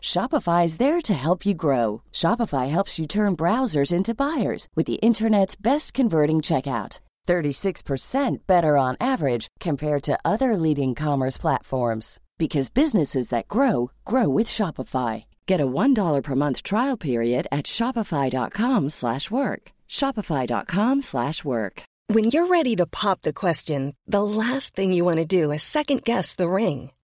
Shopify is there to help you grow. Shopify helps you turn browsers into buyers with the internet's best converting checkout. 36% better on average compared to other leading commerce platforms. Because businesses that grow, grow with Shopify. Get a $1 per month trial period at shopify.com/work. Shopify.com/work. When you're ready to pop the question, the last thing you want to do is second guess the ring.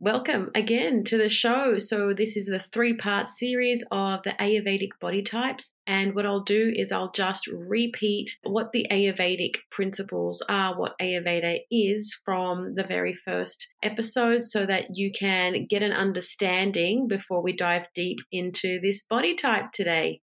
Welcome again to the show. So this is the three-part series of the Ayurvedic body types. And what I'll do is I'll just repeat what the Ayurvedic principles are, what Ayurveda is from the very first episode so that you can get an understanding before we dive deep into this body type today.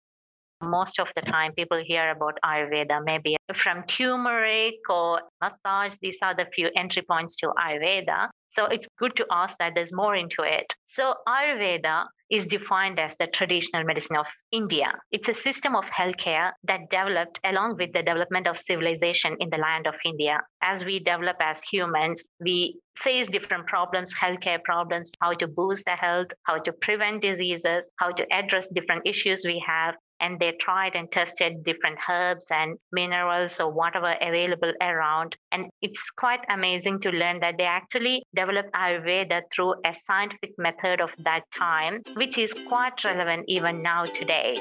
Most of the time people hear about Ayurveda, maybe from turmeric or massage. These are the few entry points to Ayurveda. So it's good to ask that there's more into it. So Ayurveda is defined as the traditional medicine of India. It's a system of healthcare that developed along with the development of civilization in the land of India. As we develop as humans, we face different problems, healthcare problems, how to boost the health, how to prevent diseases, how to address different issues we have. And they tried and tested different herbs and minerals or whatever available around. And it's quite amazing to learn that they actually developed Ayurveda through a scientific method of that time, which is quite relevant even now today.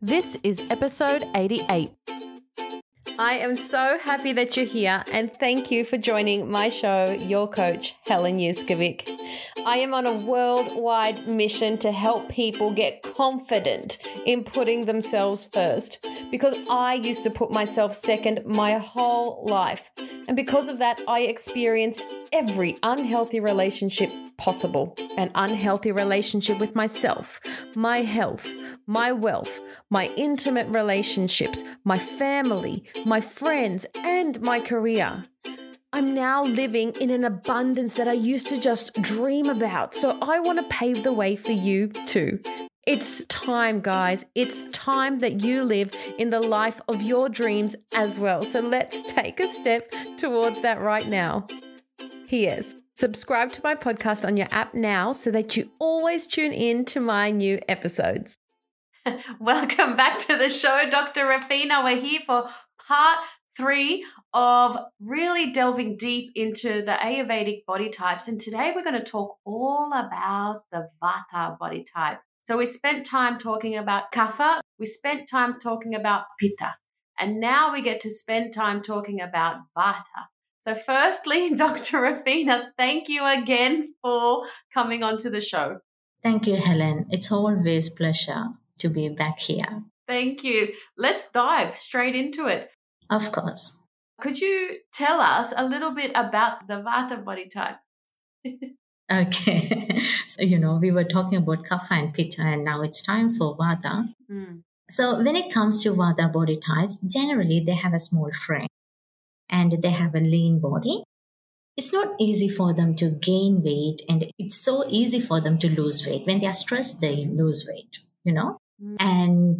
This is episode 88. I am so happy that you're here and thank you for joining my show, Your Coach, Helen Yuskovic. I am on a worldwide mission to help people get confident in putting themselves first because I used to put myself second my whole life. And because of that, I experienced every unhealthy relationship possible. An unhealthy relationship with myself, my health, my wealth, my intimate relationships, my family, my friends, and my career. I'm now living in an abundance that I used to just dream about. So I want to pave the way for you too. It's time, guys. It's time that you live in the life of your dreams as well. So let's take a step towards that right now. P.S. Subscribe to my podcast on your app now so that you always tune in to my new episodes. Welcome back to the show, Dr. Rafina. We're here for part three of really delving deep into the Ayurvedic body types. And today we're going to talk all about the Vata body type. So we spent time talking about Kapha. We spent time talking about Pitta. And now we get to spend time talking about Vata. So firstly, Dr. Rafina, thank you again for coming onto the show. Thank you, Helen. It's always a pleasure to be back here. Thank you. Let's dive straight into it. Of course. Could you tell us a little bit about the Vata body type? Okay. So, we were talking about Kapha and Pitta, and now it's time for Vata. Mm. So when it comes to Vata body types, generally they have a small frame. And they have a lean body. It's not easy for them to gain weight, and it's so easy for them to lose weight. When they are stressed, they lose weight. And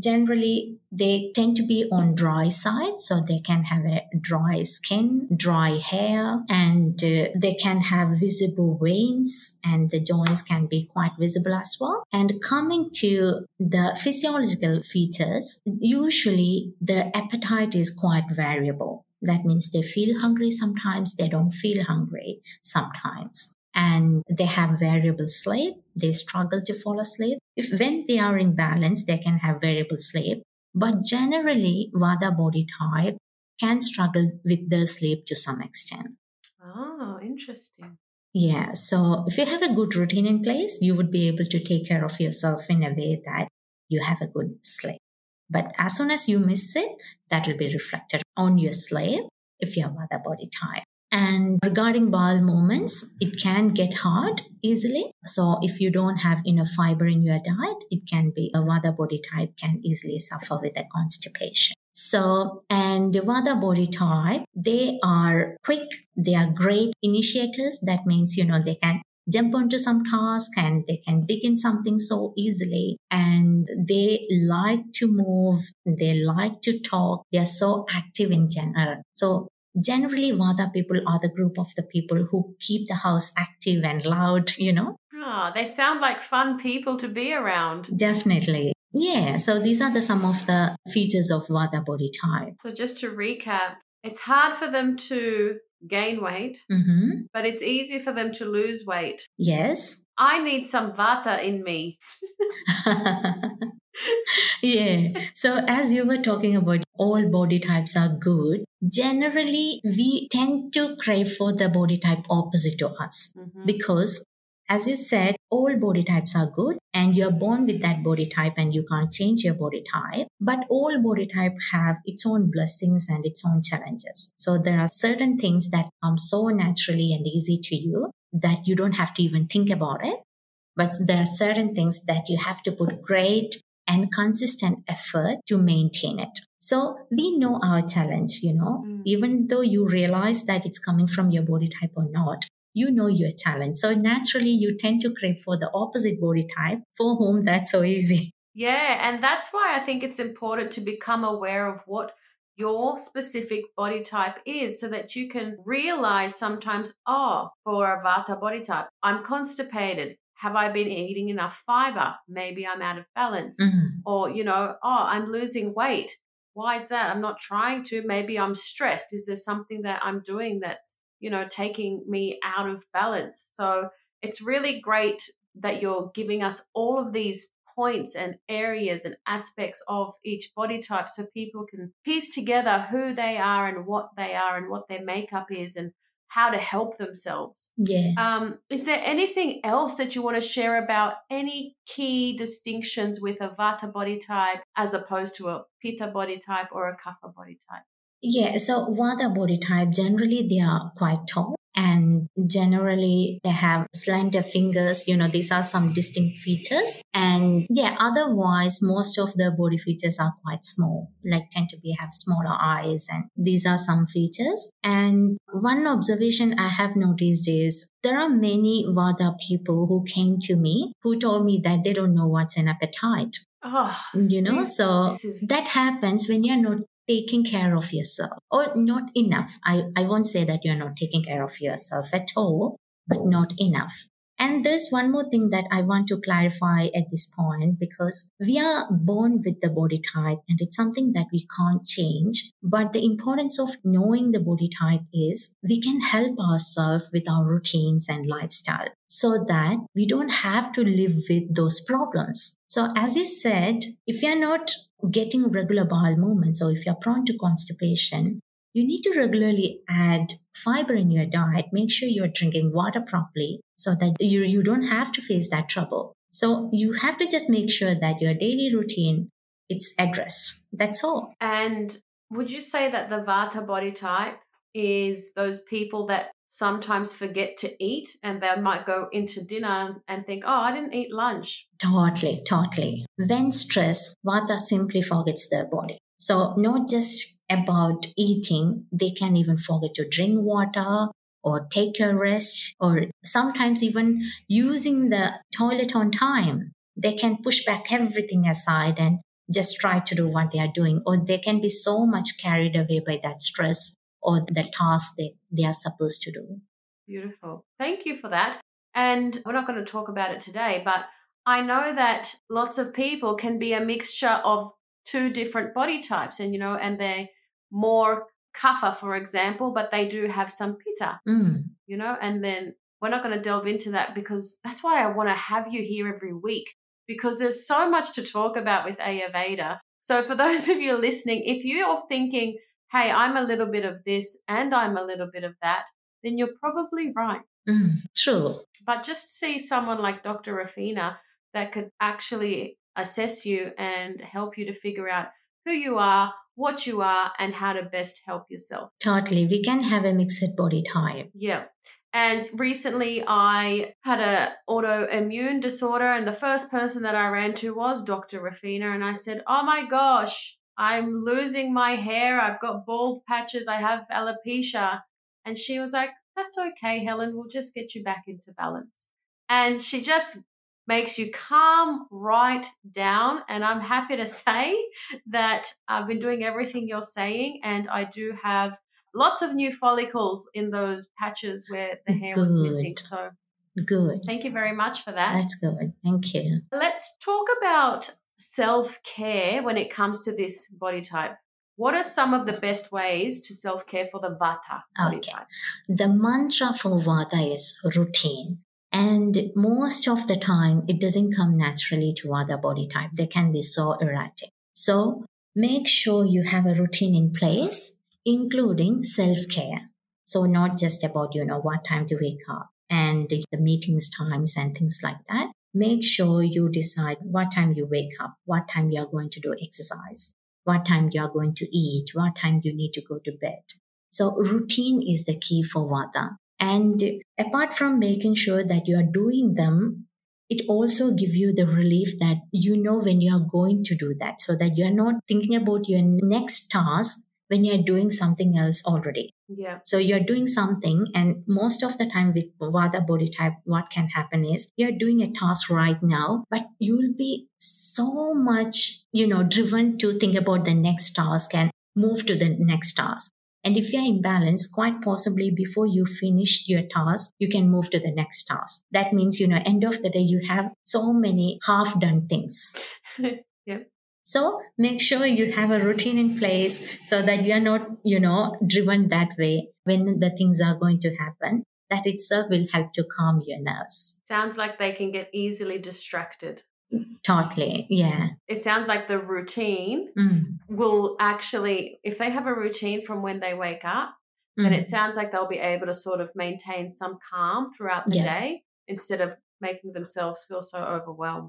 generally, they tend to be on dry side, so they can have a dry skin, dry hair, and they can have visible veins, and the joints can be quite visible as well. And coming to the physiological features, usually the appetite is quite variable. That means they feel hungry sometimes, they don't feel hungry sometimes. And they have variable sleep, they struggle to fall asleep. When they are in balance, they can have variable sleep. But generally, Vata body type can struggle with the sleep to some extent. Oh, interesting. Yeah, so if you have a good routine in place, you would be able to take care of yourself in a way that you have a good sleep. But as soon as you miss it, that will be reflected on your sleep if you have Vata body type. And regarding bowel movements, it can get hard easily. So if you don't have enough fiber in your diet, it can be a Vata body type can easily suffer with a constipation. So, and Vata body type, they are quick. They are great initiators. That means, they can jump onto some task and they can begin something so easily. And they like to move. They like to talk. They are so active in general. So, generally, Vata people are the group of the people who keep the house active and loud, Oh, they sound like fun people to be around. Definitely. Yeah, so these are some of the features of Vata body type. So just to recap, it's hard for them to gain weight, but it's easy for them to lose weight. Yes. I need some Vata in me. Yeah. So as you were talking about, all body types are good. Generally, we tend to crave for the body type opposite to us because, as you said, all body types are good and you're born with that body type and you can't change your body type. But all body type have its own blessings and its own challenges. So there are certain things that come so naturally and easy to you that you don't have to even think about it. But there are certain things that you have to put great and consistent effort to maintain it. So we know our challenge, even though you realize that it's coming from your body type or not, you know your challenge. So naturally you tend to crave for the opposite body type for whom that's so easy. Yeah. And that's why I think it's important to become aware of what your specific body type is so that you can realize sometimes, for a Vata body type, I'm constipated. Have I been eating enough fiber? Maybe I'm out of balance. Or, I'm losing weight. Why is that? I'm not trying to. Maybe I'm stressed. Is there something that I'm doing that's, taking me out of balance? So it's really great that you're giving us all of these points and areas and aspects of each body type so people can piece together who they are and what they are and what their makeup is and how to help themselves. Yeah. Is there anything else that you want to share about any key distinctions with a Vata body type as opposed to a Pitta body type or a Kapha body type? Yeah, so Vata body type, generally they are quite tall and generally they have slender fingers. These are some distinct features. And yeah, otherwise, most of the body features are quite small, like tend to be have smaller eyes. And these are some features. And one observation I have noticed is there are many Vata people who came to me who told me that they don't know what's an appetite. That happens when you're not taking care of yourself or not enough. I won't say that you're not taking care of yourself at all, but not enough. And there's one more thing that I want to clarify at this point, because we are born with the body type and it's something that we can't change. But the importance of knowing the body type is we can help ourselves with our routines and lifestyle so that we don't have to live with those problems. So as you said, if you're not getting regular bowel movements or if you're prone to constipation, you need to regularly add fiber in your diet. Make sure you're drinking water properly so that you don't have to face that trouble. So you have to just make sure that your daily routine, it's addressed. That's all. And would you say that the Vata body type is those people that sometimes forget to eat and they might go into dinner and think, I didn't eat lunch? Totally. When stressed, Vata simply forgets their body. So not just about eating, they can even forget to drink water or take a rest or sometimes even using the toilet on time. They can push back everything aside and just try to do what they are doing, or they can be so much carried away by that stress or the task that they are supposed to do. Beautiful. Thank you for that. And we're not going to talk about it today, but I know that lots of people can be a mixture of two different body types and they're more Kapha, for example, but they do have some Pitta, and then we're not going to delve into that because that's why I want to have you here every week, because there's so much to talk about with Ayurveda. So for those of you listening, if you are thinking, hey, I'm a little bit of this and I'm a little bit of that, then you're probably right. True. But just see someone like Dr. Rafina that could actually assess you and help you to figure out who you are, what you are, and how to best help yourself. Totally. We can have a mixed body type. Yeah. And recently I had an autoimmune disorder, and the first person that I ran to was Dr. Rafina, and I said, oh my gosh, I'm losing my hair. I've got bald patches. I have alopecia. And she was like, that's okay, Helen. We'll just get you back into balance. And she just makes you calm right down. And I'm happy to say that I've been doing everything you're saying, and I do have lots of new follicles in those patches where the hair was missing. So good. Thank you very much for that. That's good. Thank you. Let's talk about self-care when it comes to this body type. What are some of the best ways to self-care for the Vata body type? The mantra for Vata is routine. And most of the time, it doesn't come naturally to other body type. They can be so erratic. So make sure you have a routine in place, including self-care. So not just about, what time to wake up and the meetings times and things like that. Make sure you decide what time you wake up, what time you are going to do exercise, what time you are going to eat, what time you need to go to bed. So routine is the key for Vata. And apart from making sure that you are doing them, it also gives you the relief that when you are going to do that, so that you are not thinking about your next task when you are doing something else already. Yeah. So you are doing something, and most of the time with Vata body type, what can happen is you are doing a task right now, but you will be so much, driven to think about the next task and move to the next task. And if you're imbalanced, quite possibly before you finish your task, you can move to the next task. That means, end of the day, you have so many half-done things. Yeah. So make sure you have a routine in place so that you are not, driven that way when the things are going to happen. That itself will help to calm your nerves. Sounds like they can get easily distracted. Totally, yeah. It sounds like the routine will actually, if they have a routine from when they wake up, then it sounds like they'll be able to sort of maintain some calm throughout the day instead of making themselves feel so overwhelmed.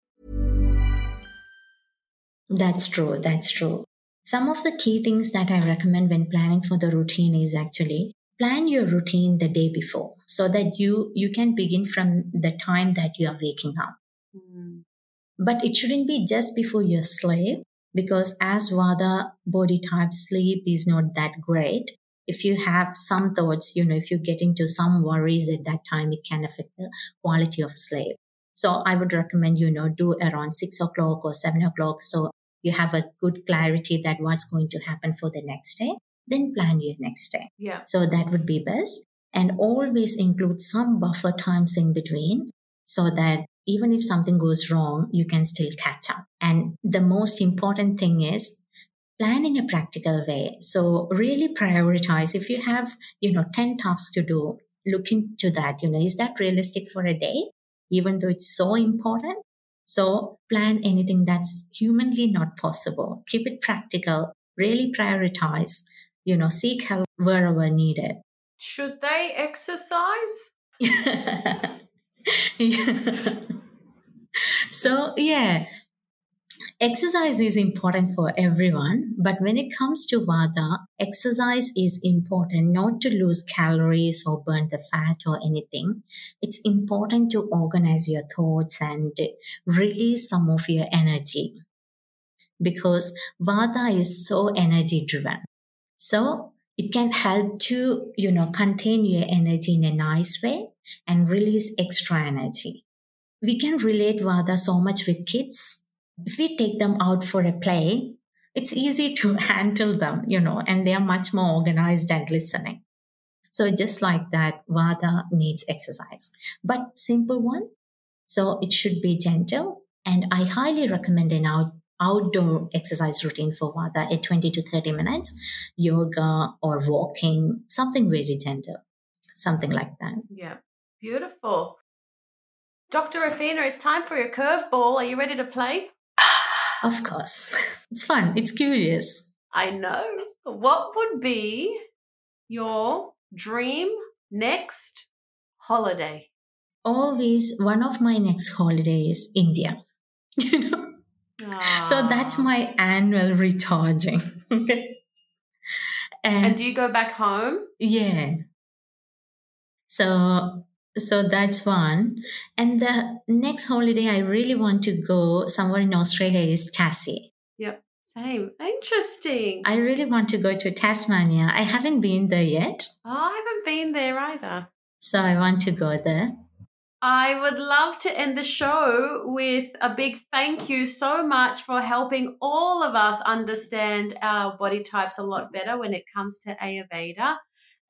That's true. Some of the key things that I recommend when planning for the routine is actually plan your routine the day before so that you can begin from the time that you are waking up. But it shouldn't be just before you sleep, because as Vata body type, sleep is not that great. If you have some thoughts, if you get into some worries at that time, it can affect the quality of sleep. So I would recommend, do around 6 o'clock or 7 o'clock. So you have a good clarity that what's going to happen for the next day, then plan your next day. Yeah. So that would be best. And always include some buffer times in between so that even if something goes wrong, you can still catch up. And the most important thing is plan in a practical way. So really prioritize. If you have, 10 tasks to do, look into that, is that realistic for a day, even though it's so important? So plan anything that's humanly not possible. Keep it practical, really prioritize, seek help wherever needed. Should they exercise? Yeah. So, yeah, exercise is important for everyone. But when it comes to Vata, exercise is important not to lose calories or burn the fat or anything. It's important to organize your thoughts and release some of your energy, because Vata is so energy driven. So it can help to, contain your energy in a nice way and release extra energy. We can relate Vata so much with kids. If we take them out for a play, it's easy to handle them, and they are much more organized and listening. So just like that, Vata needs exercise, but simple one. So it should be gentle. And I highly recommend an outdoor exercise routine for Vata, a 20 to 30 minutes, yoga or walking, something very gentle, something like that. Yeah, beautiful. Dr. Rafina, it's time for your curveball. Are you ready to play? Of course. It's fun. It's curious. I know. What would be your dream next holiday? Always one of my next holidays, India. So that's my annual recharging. And do you go back home? Yeah. So that's one. And the next holiday I really want to go somewhere in Australia is Tassie. Yep, same. Interesting. I really want to go to Tasmania. I haven't been there yet. Oh, I haven't been there either. So I want to go there. I would love to end the show with a big thank you so much for helping all of us understand our body types a lot better when it comes to Ayurveda.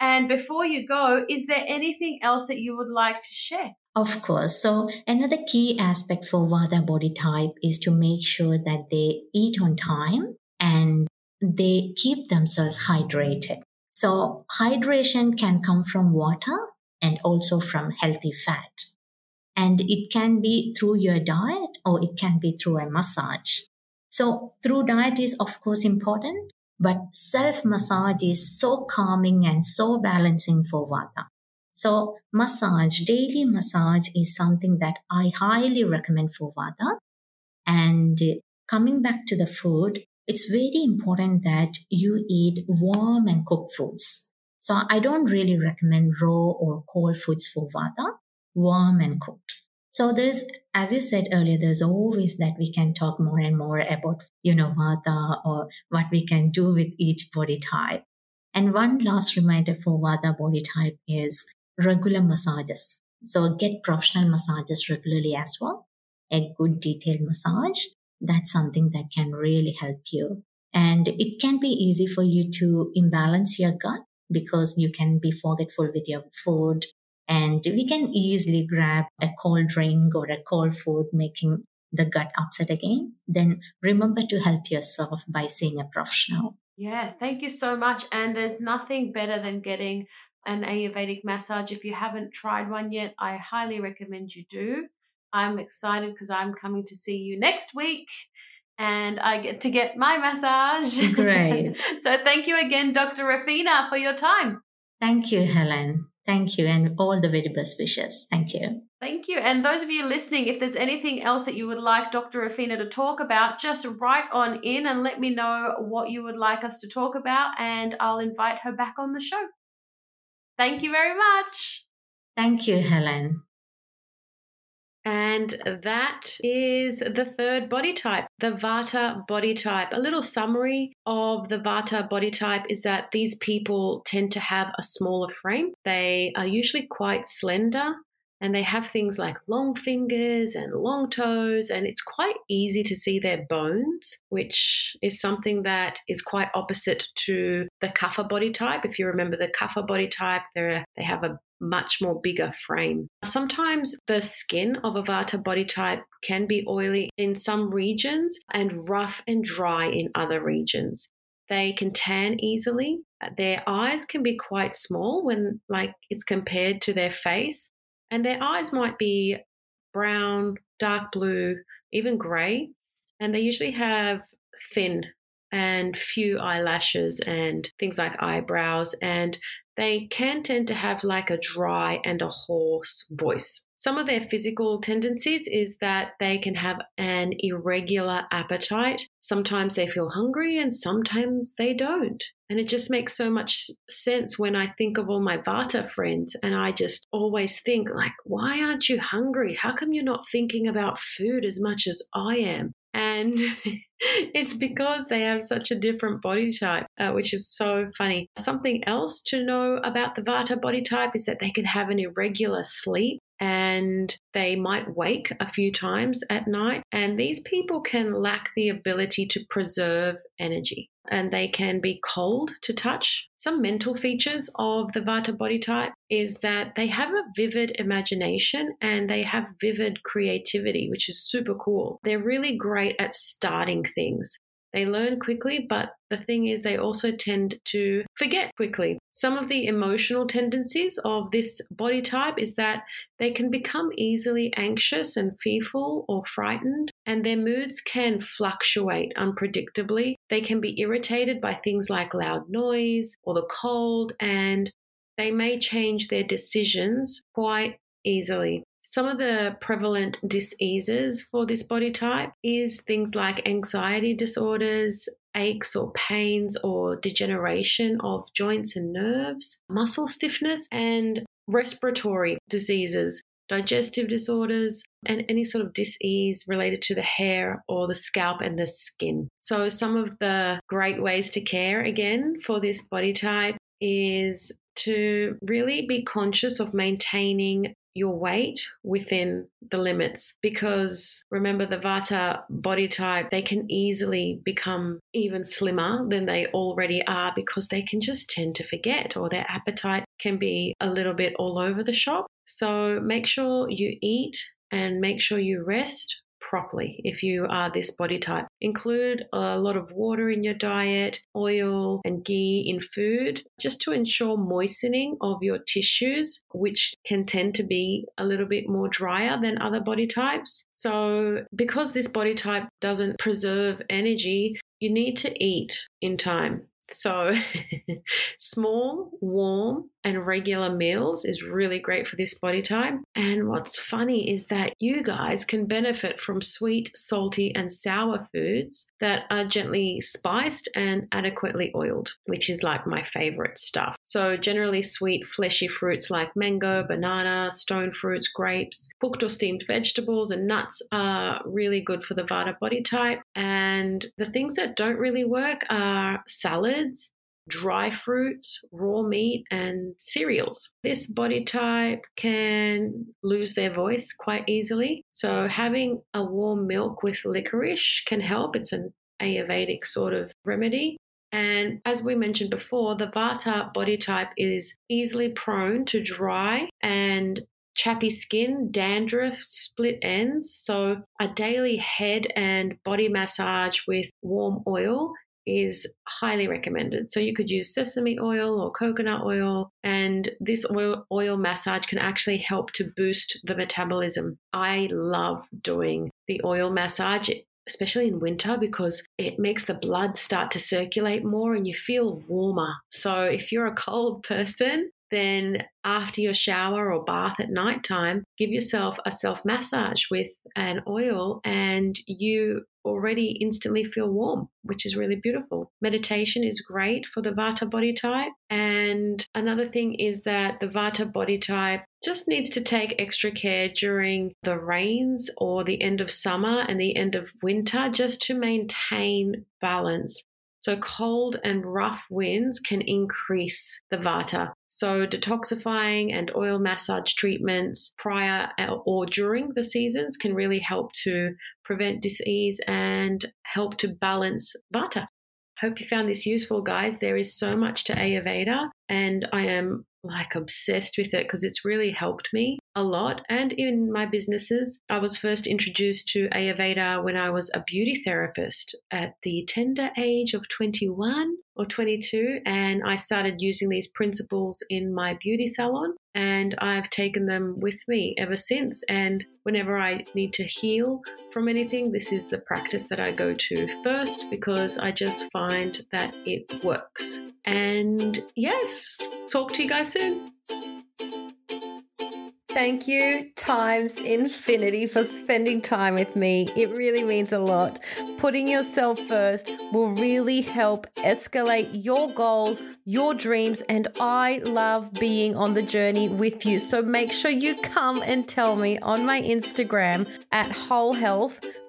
And before you go, is there anything else that you would like to share? Of course. So another key aspect for Vata body type is to make sure that they eat on time and they keep themselves hydrated. So hydration can come from water and also from healthy fat. And it can be through your diet or it can be through a massage. So through diet is, of course, important. But self-massage is so calming and so balancing for Vata. So massage, daily massage is something that I highly recommend for Vata. And coming back to the food, it's very important that you eat warm and cooked foods. So I don't really recommend raw or cold foods for Vata, warm and cooked. So there's, as you said earlier, there's always that we can talk more and more about, Vata or what we can do with each body type. And one last reminder for Vata body type is regular massages. So get professional massages regularly as well. A good detailed massage. That's something that can really help you. And it can be easy for you to imbalance your gut because you can be forgetful with your food. And we can easily grab a cold drink or a cold food, making the gut upset again. Then remember to help yourself by seeing a professional. Yeah, thank you so much. And there's nothing better than getting an Ayurvedic massage. If you haven't tried one yet, I highly recommend you do. I'm excited because I'm coming to see you next week and I get to get my massage. Great. So thank you again, Dr. Rafina, for your time. Thank you, Helen. Thank you, and all the very best wishes. Thank you. Thank you. And those of you listening, if there's anything else that you would like Dr. Rafina to talk about, just write on in and let me know what you would like us to talk about, and I'll invite her back on the show. Thank you very much. Thank you, Helen. And that is the third body type, the Vata body type. A little summary of the Vata body type is that these people tend to have a smaller frame. They are usually quite slender and they have things like long fingers and long toes, and it's quite easy to see their bones, which is something that is quite opposite to the Kapha body type. If you remember the Kapha body type, they have a much more bigger frame. Sometimes the skin of a Vata body type can be oily in some regions and rough and dry in other regions. They can tan easily. Their eyes can be quite small when it's compared to their face. And their eyes might be brown, dark blue, even grey. And they usually have thin and few eyelashes and things like eyebrows. And they can tend to have a dry and a hoarse voice. Some of their physical tendencies is that they can have an irregular appetite. Sometimes they feel hungry and sometimes they don't. And it just makes so much sense when I think of all my Vata friends, and I just always think why aren't you hungry? How come you're not thinking about food as much as I am? And it's because they have such a different body type, which is so funny. Something else to know about the Vata body type is that they can have an irregular sleep. And they might wake a few times at night. And these people can lack the ability to preserve energy. And they can be cold to touch. Some mental features of the Vata body type is that they have a vivid imagination and they have vivid creativity, which is super cool. They're really great at starting things. They learn quickly, but the thing is they also tend to forget quickly. Some of the emotional tendencies of this body type is that they can become easily anxious and fearful or frightened, and their moods can fluctuate unpredictably. They can be irritated by things like loud noise or the cold, and they may change their decisions quite easily. Some of the prevalent diseases for this body type is things like anxiety disorders, aches or pains or degeneration of joints and nerves, muscle stiffness, and respiratory diseases, digestive disorders, and any sort of disease related to the hair or the scalp and the skin. So some of the great ways to care, again, for this body type is to really be conscious of maintaining your weight within the limits, because remember, the Vata body type, they can easily become even slimmer than they already are because they can just tend to forget, or their appetite can be a little bit all over the shop. So make sure you eat and make sure you rest properly if you are this body type. Include a lot of water in your diet, oil and ghee in food, just to ensure moistening of your tissues, which can tend to be a little bit more drier than other body types. So because this body type doesn't preserve energy, you need to eat in time. So small, warm, and regular meals is really great for this body type. And what's funny is that you guys can benefit from sweet, salty, and sour foods that are gently spiced and adequately oiled, which is my favorite stuff. So generally sweet, fleshy fruits like mango, banana, stone fruits, grapes, cooked or steamed vegetables, and nuts are really good for the Vata body type. And the things that don't really work are salads, dry fruits, raw meat, and cereals. This body type can lose their voice quite easily. So having a warm milk with licorice can help. It's an Ayurvedic sort of remedy. And as we mentioned before, the Vata body type is easily prone to dry and chappy skin, dandruff, split ends. So a daily head and body massage with warm oil is highly recommended. So you could use sesame oil or coconut oil, and this oil massage can actually help to boost the metabolism. I love doing the oil massage, especially in winter, because it makes the blood start to circulate more and you feel warmer. So if you're a cold person, then after your shower or bath at nighttime, give yourself a self-massage with an oil and you already instantly feel warm, which is really beautiful. Meditation is great for the Vata body type. And another thing is that the Vata body type just needs to take extra care during the rains or the end of summer and the end of winter just to maintain balance. So cold and rough winds can increase the Vata. So detoxifying and oil massage treatments prior or during the seasons can really help to prevent disease and help to balance Vata. Hope you found this useful, guys. There is so much to Ayurveda, and I am obsessed with it because it's really helped me. a lot. And in my businesses, I was first introduced to Ayurveda when I was a beauty therapist at the tender age of 21 or 22. And I started using these principles in my beauty salon, and I've taken them with me ever since. And whenever I need to heal from anything, this is the practice that I go to first, because I just find that it works. And yes, talk to you guys soon. Thank you times infinity for spending time with me. It really means a lot. Putting yourself first will really help escalate your goals, your dreams, and I love being on the journey with you. So make sure you come and tell me on my Instagram at Whole Health,